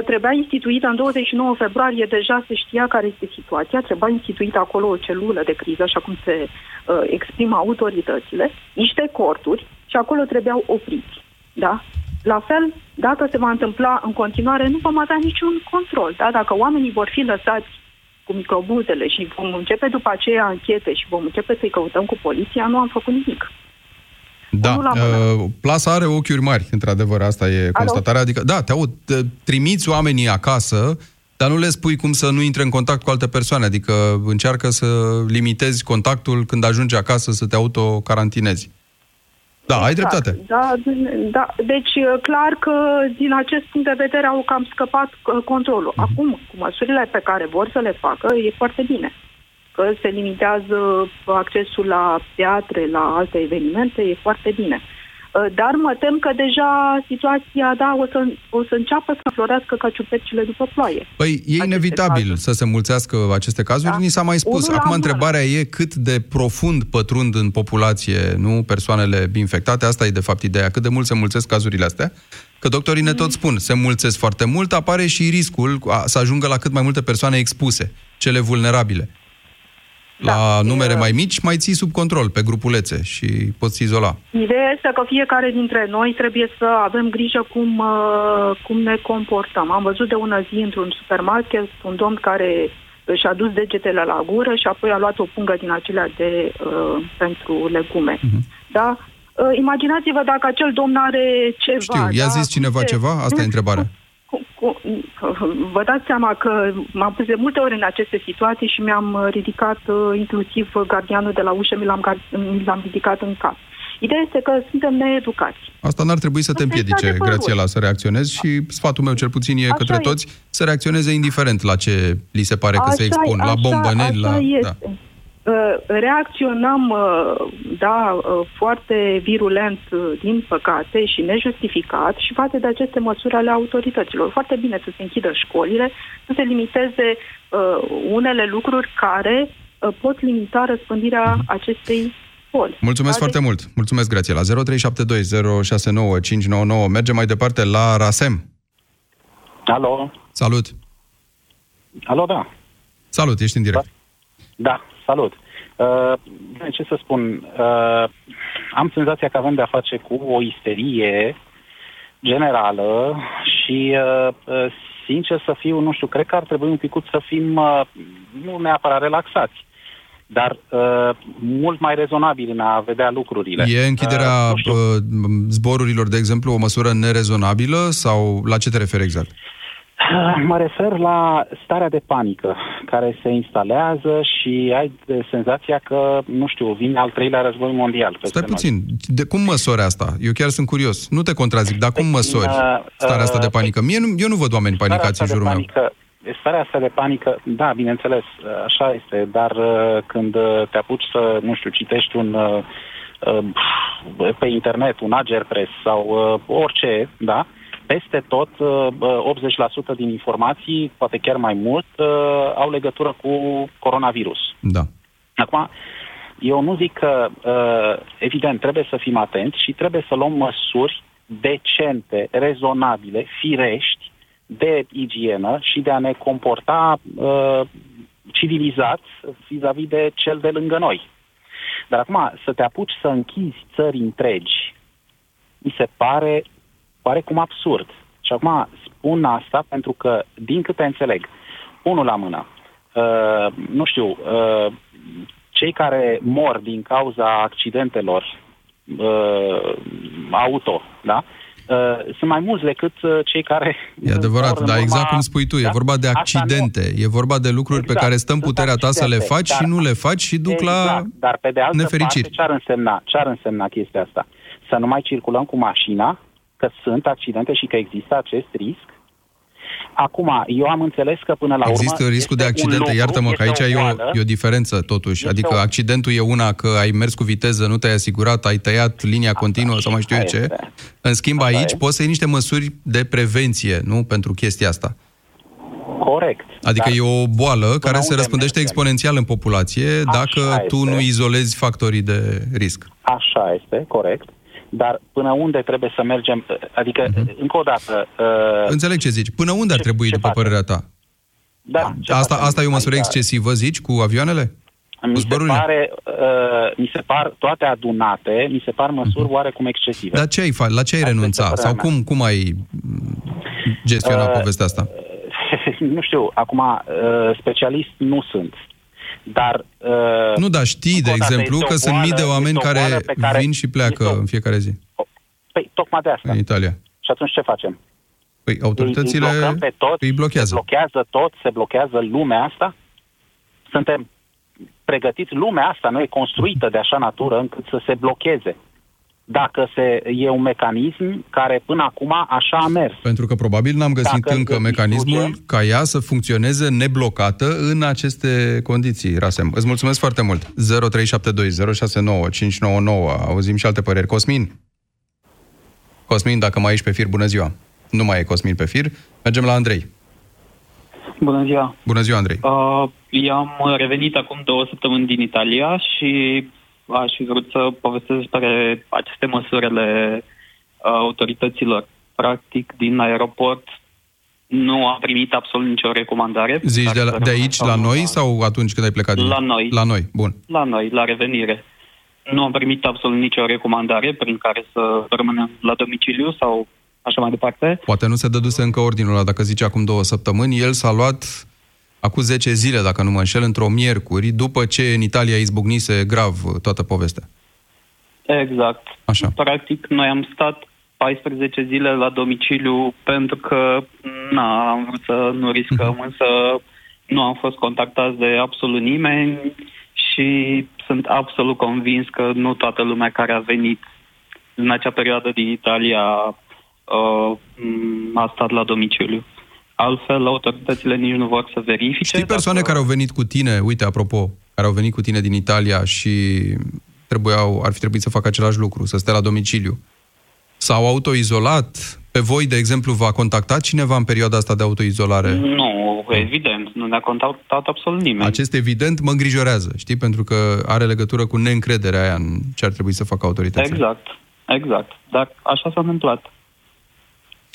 trebuia instituită în douăzeci și nouă februarie, deja se știa care este situația, trebuia instituită acolo o celulă de criză, așa cum se uh, exprimă autoritățile, niște corturi și acolo trebuiau opriți, da. La fel, dacă se va întâmpla în continuare, nu vom avea niciun control, da, dacă oamenii vor fi lăsați cu microbuzele și vom începe după aceea anchete și vom începe să-i căutăm cu poliția, nu am făcut nimic. Da, plasa are ochiuri mari, într-adevăr, asta e Alo? constatarea. Adică, da, te aud, trimiți oamenii acasă, dar nu le spui cum să nu intre în contact cu alte persoane, adică încearcă să limitezi contactul când ajungi acasă, să te autocarantinezi. Da, exact, ai dreptate. Da, da, deci clar că din acest punct de vedere au cam scăpat controlul. Uh-huh. Acum, cu măsurile pe care vor să le facă, e foarte bine. Că se limitează accesul la teatre, la alte evenimente, e foarte bine. Dar mă tem că deja situația, da, o să, o să înceapă să înflorească ca ciupercile după ploaie. Păi e inevitabil cazuri. să se mulțească aceste cazuri, da. Ni s-a mai spus. Unul Acum întrebarea mână. e cât de profund pătrund în populație, nu, persoanele infectate, asta e de fapt ideea, cât de mult se mulțesc cazurile astea, că doctorii ne tot spun, se mulțesc foarte mult, apare și riscul să ajungă la cât mai multe persoane expuse, cele vulnerabile. La da, numere mai mici, mai ții sub control pe grupulețe și poți izola. Ideea este că fiecare dintre noi trebuie să avem grijă cum, cum ne comportăm. Am văzut de una zi într-un supermarket un domn care și-a dus degetele la gură și apoi a luat o pungă din acelea de, uh, pentru legume. Uh-huh. Da? Uh, imaginați-vă dacă acel domn are ceva. Știu, i-a da? zis cineva ceva? Asta e întrebarea. Cu, cu, vă dați seama că m-am pus de multe ori în aceste situații și mi-am ridicat inclusiv gardianul de la ușă, mi l-am, mi l-am ridicat în cap. Ideea este că suntem needucați. Asta n-ar trebui să te împiedice, Grațiela, să reacționezi și sfatul meu cel puțin e așa către e. toți să reacționeze indiferent la ce li se pare că așa se expun, la bombăneli, la... Este. Da. Reacționăm, da, foarte virulent, din păcate, și nejustificat și față de aceste măsuri ale autorităților. Foarte bine să se închidă școlile, să se limiteze unele lucruri care pot limita răspândirea mm-hmm. acestei boli. Mulțumesc foarte de... mult! Mulțumesc, Grațiela! zero trei șapte doi zero șase nouă cinci nouă nouă. Mergem mai departe la Rasem. Alo! Salut! Alo, da! Salut, ești în direct! Da! da. Salut! Uh, ce să spun? Uh, am senzația că avem de-a face cu o isterie generală și, uh, sincer să fiu, nu știu, cred că ar trebui un picuț să fim, uh, nu neapărat relaxați, dar uh, mult mai rezonabil în a vedea lucrurile. E închiderea uh, zborurilor, de exemplu, o măsură nerezonabilă sau la ce te referi exact? Mă refer la starea de panică care se instalează și ai senzația că, nu știu, vine al treilea război mondial. Stai puțin, de cum măsori asta? Eu chiar sunt curios, nu te contrazic, dar cum măsori starea asta de panică? Mie nu, eu nu văd oameni panicați în jurul meu. Starea asta de panică, da, bineînțeles, așa este, dar când te apuci să, nu știu, citești un... pe internet, un Ager Press sau orice, da? Peste tot, optzeci la sută din informații, poate chiar mai mult, au legătură cu coronavirus. Da. Acum, eu nu zic că, evident, trebuie să fim atenți și trebuie să luăm măsuri decente, rezonabile, firești, de igienă și de a ne comporta civilizat vis-a-vis de cel de lângă noi. Dar acum, să te apuci să închizi țări întregi, mi se pare... parecum absurd. Și acum spun asta pentru că, din câte înțeleg, unul la mână, uh, nu știu, uh, cei care mor din cauza accidentelor uh, auto, da? Uh, sunt mai mulți decât cei care... E adevărat, dar exact cum spui tu, da? E vorba de accidente, nu... e vorba de lucruri exact, pe care stăm puterea ta accidente, să le faci dar, și nu le faci și duc exact, la dar pe de altă nefericiri. Parte, ce-ar însemna, ce-ar însemna chestia asta? Să nu mai circulăm cu mașina, că sunt accidente și că există acest risc, Acum, eu am înțeles că până la urmă... Există riscul de accidente, iartă-mă, că aici e o, e o diferență, totuși. Este adică o... accidentul e una, că ai mers cu viteză, nu te-ai asigurat, ai tăiat linia continuă asta sau mai știu eu ce. În schimb, asta aici e. Poți să iei niște măsuri de prevenție, nu? Pentru chestia asta. Corect. Adică e o boală care se răspândește exponențial în populație dacă tu nu izolezi factorii de risc. Așa este, corect. Dar până unde trebuie să mergem? Adică, uh-huh. încă o dată... Uh... Înțeleg ce zici. Până unde ce, ar trebui, după face? Părerea ta? Da. Asta, asta e o măsură excesivă, zici, cu avioanele? Mi se, pare, uh, mi se par toate adunate, mi se par măsuri uh-huh. oarecum excesive. Dar ce ai, la ce ai renunțat? Sau cum, cum ai gestionat uh, povestea asta? Nu știu, acum, specialist nu sunt. Dar, uh, nu, dar știi, de exemplu, că boală, sunt mii de oameni care, care vin și pleacă o... în fiecare zi. Păi, tocmai de asta. În Italia. Și atunci ce facem? Păi, autoritățile îi, îi, pe toți, îi blochează. Se blochează tot, se blochează lumea asta. Suntem pregătiți, lumea asta nu e construită de așa natură încât să se blocheze. Dacă se, e un mecanism care până acum așa a mers. Pentru că probabil n-am găsit Dacă încă mecanismul discuția... ca ea să funcționeze neblocată în aceste condiții, Rasem. Îți mulțumesc foarte mult. zero trei șapte doi zero șase nouă cinci nouă nouă. Auzim și alte păreri. Cosmin? Cosmin, dacă mai ești pe fir, bună ziua. Nu mai e Cosmin pe fir. Mergem la Andrei. Bună ziua. Bună ziua, Andrei. Uh, i-am revenit acum două săptămâni din Italia și... aș fi vrut să povestesc despre aceste măsuri ale uh, autorităților. Practic, din aeroport nu am primit absolut nicio recomandare. Zici de, la, de aici, la noi, sau atunci când ai plecat? Din... La noi. La noi, bun. La noi, la revenire. Nu am primit absolut nicio recomandare prin care să rămânem la domiciliu sau așa mai departe. Poate nu se dăduse încă ordinul ăla. Dacă zice acum două săptămâni, el s-a luat... acum zece zile, dacă nu mă înșel, într-o miercuri, după ce în Italia izbucnise grav toată povestea. Exact. Așa. Practic, noi am stat paisprezece zile la domiciliu pentru că, na, am vrut să nu riscăm, însă nu am fost contactați de absolut nimeni și sunt absolut convins că nu toată lumea care a venit în acea perioadă din Italia uh, a stat la domiciliu. Altfel, autoritățile nici nu vor să verifice. Știi persoane dacă... care au venit cu tine, uite, apropo, care au venit cu tine din Italia și trebuiau, ar fi trebuit să facă același lucru, să stea la domiciliu? S-au autoizolat? Pe voi, de exemplu, v-a contactat cineva în perioada asta de autoizolare? Nu, evident, nu ne-a contactat absolut nimeni. Acest evident mă îngrijorează, știi? Pentru că are legătură cu neîncrederea aia în ce ar trebui să facă autoritățile. Exact, exact. Dar așa s-a întâmplat.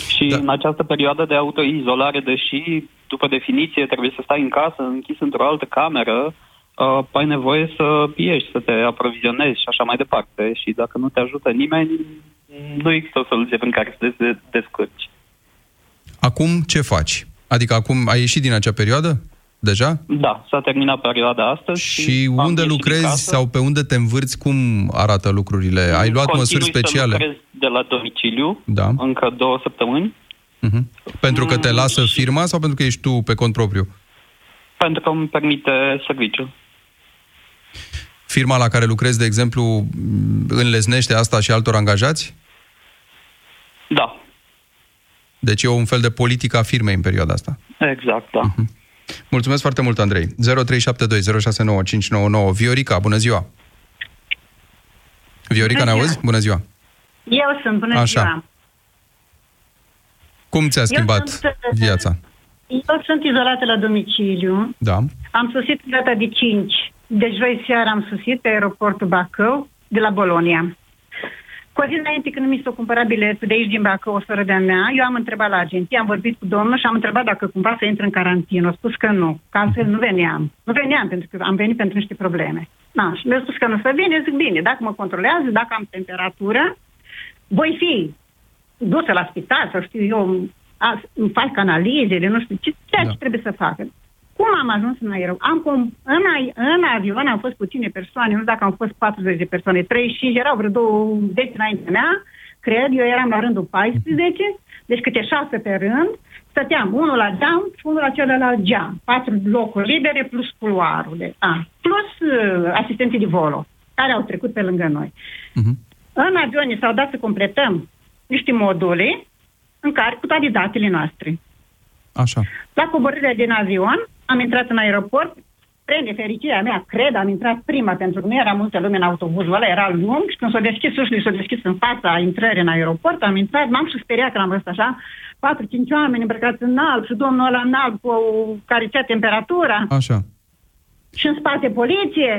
Și da. În această perioadă de autoizolare, deși, după definiție, trebuie să stai în casă, închis într-o altă cameră, uh, ai nevoie să ieși, să te aprovizionezi și așa mai departe. Și dacă nu te ajută nimeni, nu există o soluție prin care să te descurci. Acum ce faci? Adică acum ai ieșit din acea perioadă? Deja? Da, s-a terminat perioada astăzi. Și, și unde lucrezi sau pe unde te învârți? Cum arată lucrurile? Ai luat Continui măsuri speciale? Să lucrez de la domiciliu, da. Încă două săptămâni. Uh-huh. Pentru că te lasă și... firma sau pentru că ești tu pe cont propriu? Pentru că îmi permite serviciul. Firma la care lucrezi, de exemplu, înlesnește asta și altor angajați? Da. Deci e un fel de politică a firmei în perioada asta. Exact, da. Uh-huh. Mulțumesc foarte mult, Andrei. zero trei șapte doi zero șase nouă cinci nouă nouă. Viorica, bună ziua! Viorica, bună ne auzi? Bună ziua! Eu sunt, bună Așa. ziua! Cum ți-a schimbat eu sunt, viața? Eu sunt izolată la domiciliu. Da. Am sosit data de cinci. Deci joi seara am sosit pe aeroportul Bacău de la Bologna. Cu o zi înainte când mi s-a cumpărat biletul de aici din Bacău, o soră de-a mea, eu am întrebat la agenție, am vorbit cu domnul și am întrebat dacă cumva să intru în carantină. A spus că nu, că altfel nu veneam. Nu veneam pentru că am venit pentru niște probleme. Na, și mi-a spus că nu să vine, zic bine, dacă mă controlează, dacă am temperatură, voi fi dusă la spital, să știu eu, a, îmi fac analizele, nu știu ce, ceea ce da. trebuie să facă. Cum am ajuns în aer? Am în, în avion am fost puține persoane, nu știu dacă am fost patruzeci de persoane, treizeci și cinci, erau vreo douăzeci înaintea mea, cred, eu eram la rândul paisprezece, deci câte șase pe rând, stăteam unul la geam și unul la celălalt geam, patru locuri libere plus culoarul, plus uh, asistenții de volo, care au trecut pe lângă noi. Uh-huh. În avion s-au dat să completăm niște module în care cu toate datele noastre. Așa. La coborârea din avion, am intrat în aeroport, spre nefericirea mea, cred, am intrat prima, pentru că nu era multă lume în autobuzul ăla, era lung și când s-o deschis ușile, s-o deschis în fața intrării în aeroport, am intrat, m-am și speriat că am văzut așa, patru-cinci oameni îmbrăcați în alb și domnul ăla în alb cu care ția temperatura. Așa. Și în spate poliție.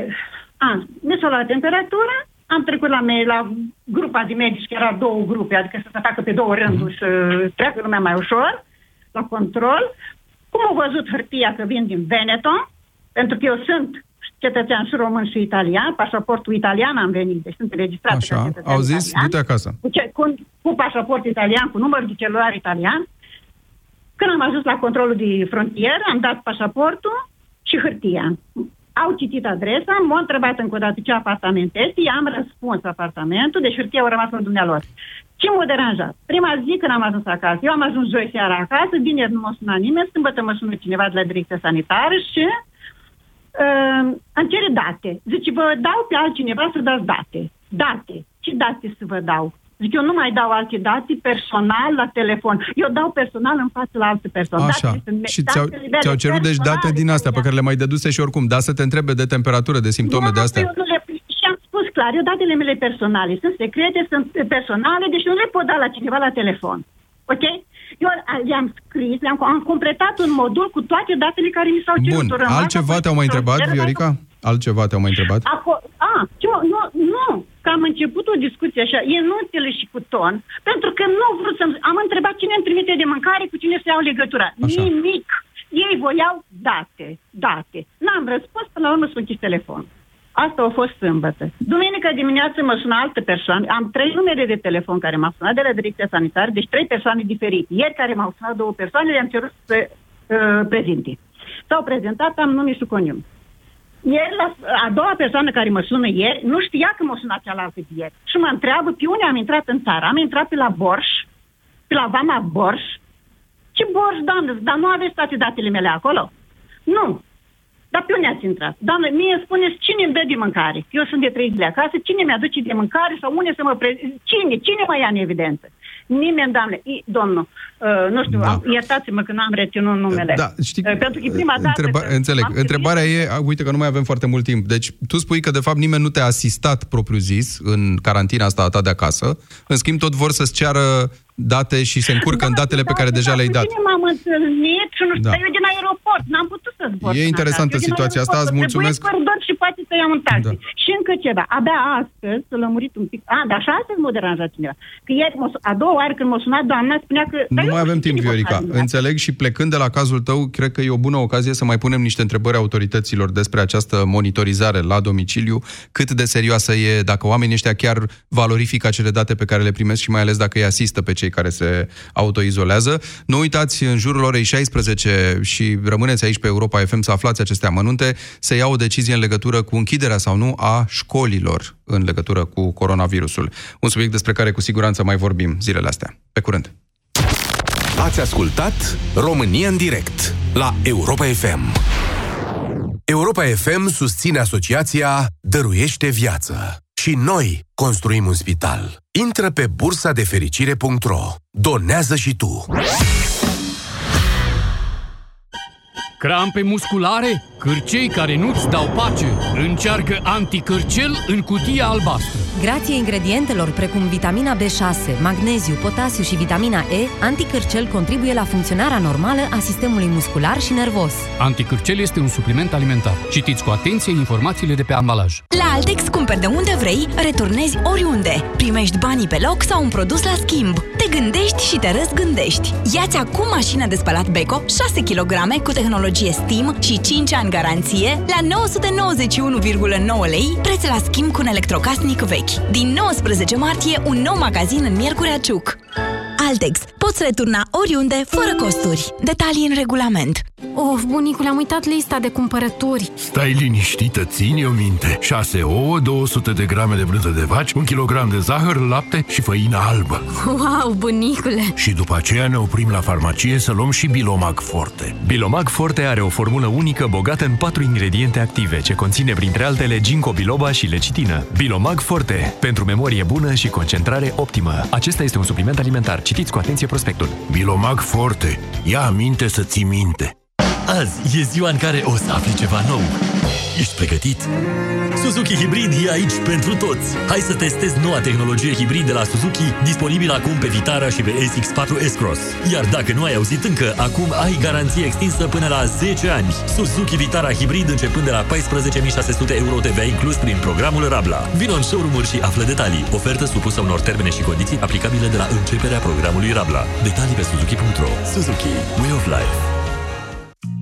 A, mi s-a luat temperatura, am trecut la, mei, la grupa de medici, că erau două grupe, adică să se facă pe două rânduri mm-hmm. să treacă lumea mai ușor, la control. Cum au văzut hârtia că vin din Veneto, pentru că eu sunt cetățean și român și italian, pașaportul italian am venit, deci sunt înregistrat ca cetățean. Au zis, italian, du-te acasă. Cu, ce, cu, cu pașaport italian, cu număr de celular italian. Când am ajuns la controlul de frontieră, am dat pașaportul și hârtia. Au citit adresa, m-au întrebat încă o dată ce apartament este, i-am răspuns apartamentul, deci hârtia au rămas în dumnealor. Ce m-a deranjat? Prima zi când am ajuns acasă, eu am ajuns joi seara acasă, vineri nu m-a sunat nimeni, sâmbătă mă sună cineva de la direcția sanitară și uh, îmi cere date. Zice, vă dau pe altcineva să dați date. Date. Ce date să vă dau? Zic, eu nu mai dau alte date personal la telefon. Eu dau personal în față la alte persoane. Așa. Datele, și ți-au, ți-au cerut deci date din astea pe care le mai dăduse și oricum. Da, să te întrebe de temperatură, de simptome, eu, de astea. Eu le, și am spus clar, eu datele mele personale sunt secrete, sunt personale, deci nu le pot da la cineva la telefon. Ok? Eu le-am scris, le-am, am completat un modul cu toate datele care mi s-au cerut. Bun, altceva te-au mai întrebat, Viorica? Altceva te-au mai întrebat? Apo- a, nu, nu, că am început o discuție așa, enuțele și cu ton, pentru că nu vreau să am întrebat cine îmi trimite de mâncare, cu cine se iau legătura. Așa. Nimic. Ei voiau date, date. N-am răspuns, până la urmă s-a închis telefonul. Asta a fost sâmbătă. Duminică dimineață mă sună altă persoană. Am trei numere de telefon care m-au sunat de la direcția sanitară, deci trei persoane diferite. Ieri care m-au sunat două persoane, le-am cerut să se uh, prezinte. S-au prezentat, am nume și cognom. Ieri, la, a doua persoană care mă sună ieri, nu știa că mă sună cealaltă ieri. Și mă întreabă pe unde am intrat în țară. Am intrat pe la Borș, pe la Vama Borș. Ce Borș, doamnă? Dar nu aveți toate datele mele acolo? Nu. Dar pe unde ați intrat? Doamne, mie spuneți cine îmi dă de mâncare? Eu sunt de trei zile acasă, cine mi-aduce de mâncare sau unde să mă pre... Cine? Cine mă ia în evidență? Nimeni, doamne, I, domnul, uh, nu știu, da. Iertați-mă că n-am reținut numele. Da, știi, uh, pentru că prima dată... Întreba, că înțeleg. Întrebarea e, uite că nu mai avem foarte mult timp, deci tu spui că de fapt nimeni nu te-a asistat propriu-zis în carantina asta a ta de acasă, în schimb tot vor să-ți ceară date și se încurcă da, în datele da, pe care da, deja da, le-ai dat. Cine m-am întâlnit și nu știu, da. Eu din aeroport, n-am putut să zbor. E interesantă situația asta, îți mulțumesc. Trebuie părdon și poate să iau un taxi. Da. Și încă ceva, abia astăzi s-a lămurit un pic, a, dar și astăzi m-a deranjat cineva. Că ieri, a doua oară când m-a sunat doamna, spunea că... Nu mai avem timp, Viorica. Înțeleg și plecând de la cazul tău, cred că e o bună ocazie să mai punem niște întrebări autorităților despre această monitorizare la domiciliu, cât de serioasă e, dacă oamenii ăștia chiar valorifică acele date pe care le primesc și mai ales dacă îi asistă pe cei care se autoizolează. Nu uitați, în jurul orei șaisprezece și rămâneți aici pe Europa F M să aflați aceste amănunte, să iau o decizie în legătură cu închiderea sau nu a școlilor în legătură cu coronavirusul. Un subiect despre care cu siguranță mai vorbim zilele astea. Pe curând! Ați ascultat România în direct la Europa F M. Europa F M susține asociația Dăruiește Viață. Și noi construim un spital. Intră pe bursa de fericire punct ro. Donează și tu! Crampe musculare? Cârcei care nu-ți dau pace? Încearcă anticârcel în cutia albastră. Grație ingredientelor precum vitamina B șase, magneziu, potasiu și vitamina E, anticârcel contribuie la funcționarea normală a sistemului muscular și nervos. Anticârcel este un supliment alimentar. Citiți cu atenție informațiile de pe ambalaj. La Altex cumperi de unde vrei, returnezi oriunde. Primești banii pe loc sau un produs la schimb. Te gândești și te răzgândești. Ia-ți acum mașina de spălat Beco, șase kilograme cu tehnologie Steam și cinci ani garanție la nouă sute nouăzeci și unu virgulă nouă lei, preț la schimb cu un electrocasnic vechi. Din nouăsprezece martie, un nou magazin în Miercurea Ciuc. Altex. Poți returna oriunde, fără costuri. Detalii în regulament. Of, bunicule, am uitat lista de cumpărături. Stai liniștită, ține o minte. șase ouă, două sute de grame de brânză de vaci, un kilogram de zahăr, lapte și făină albă. Wow, bunicule! Și după aceea ne oprim la farmacie să luăm și Bilomag Forte. Bilomag Forte are o formulă unică bogată în patru ingrediente active, ce conține printre altele ginkgo biloba și lecitină. Bilomag Forte, pentru memorie bună și concentrare optimă. Acesta este un supliment alimentar. Citiți cu atenție prospectul. Bilomag Forte. Ia aminte să ții minte. Azi e ziua în care o să afli ceva nou. Ești pregătit? Suzuki Hybrid e aici pentru toți. Hai să testezi noua tehnologie hibrid de la Suzuki, disponibilă acum pe Vitara și pe S X patru S-Cross. Iar dacă nu ai auzit încă, acum ai garanție extinsă până la zece ani. Suzuki Vitara Hybrid începând de la paisprezece mii șase sute euro T V A inclus prin programul Rabla. Vino în showroom-uri și află detalii. Ofertă supusă unor termene și condiții aplicabile de la începerea programului Rabla. Detalii pe suzuki punct ro. Suzuki. Way of Life.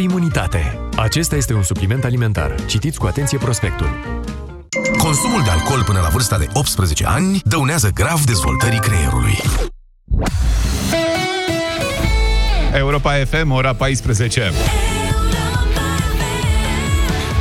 imunitate. Acesta este un supliment alimentar. Citiți cu atenție prospectul. Consumul de alcool până la vârsta de optsprezece ani dăunează grav dezvoltării creierului. Europa F M, ora paisprezece.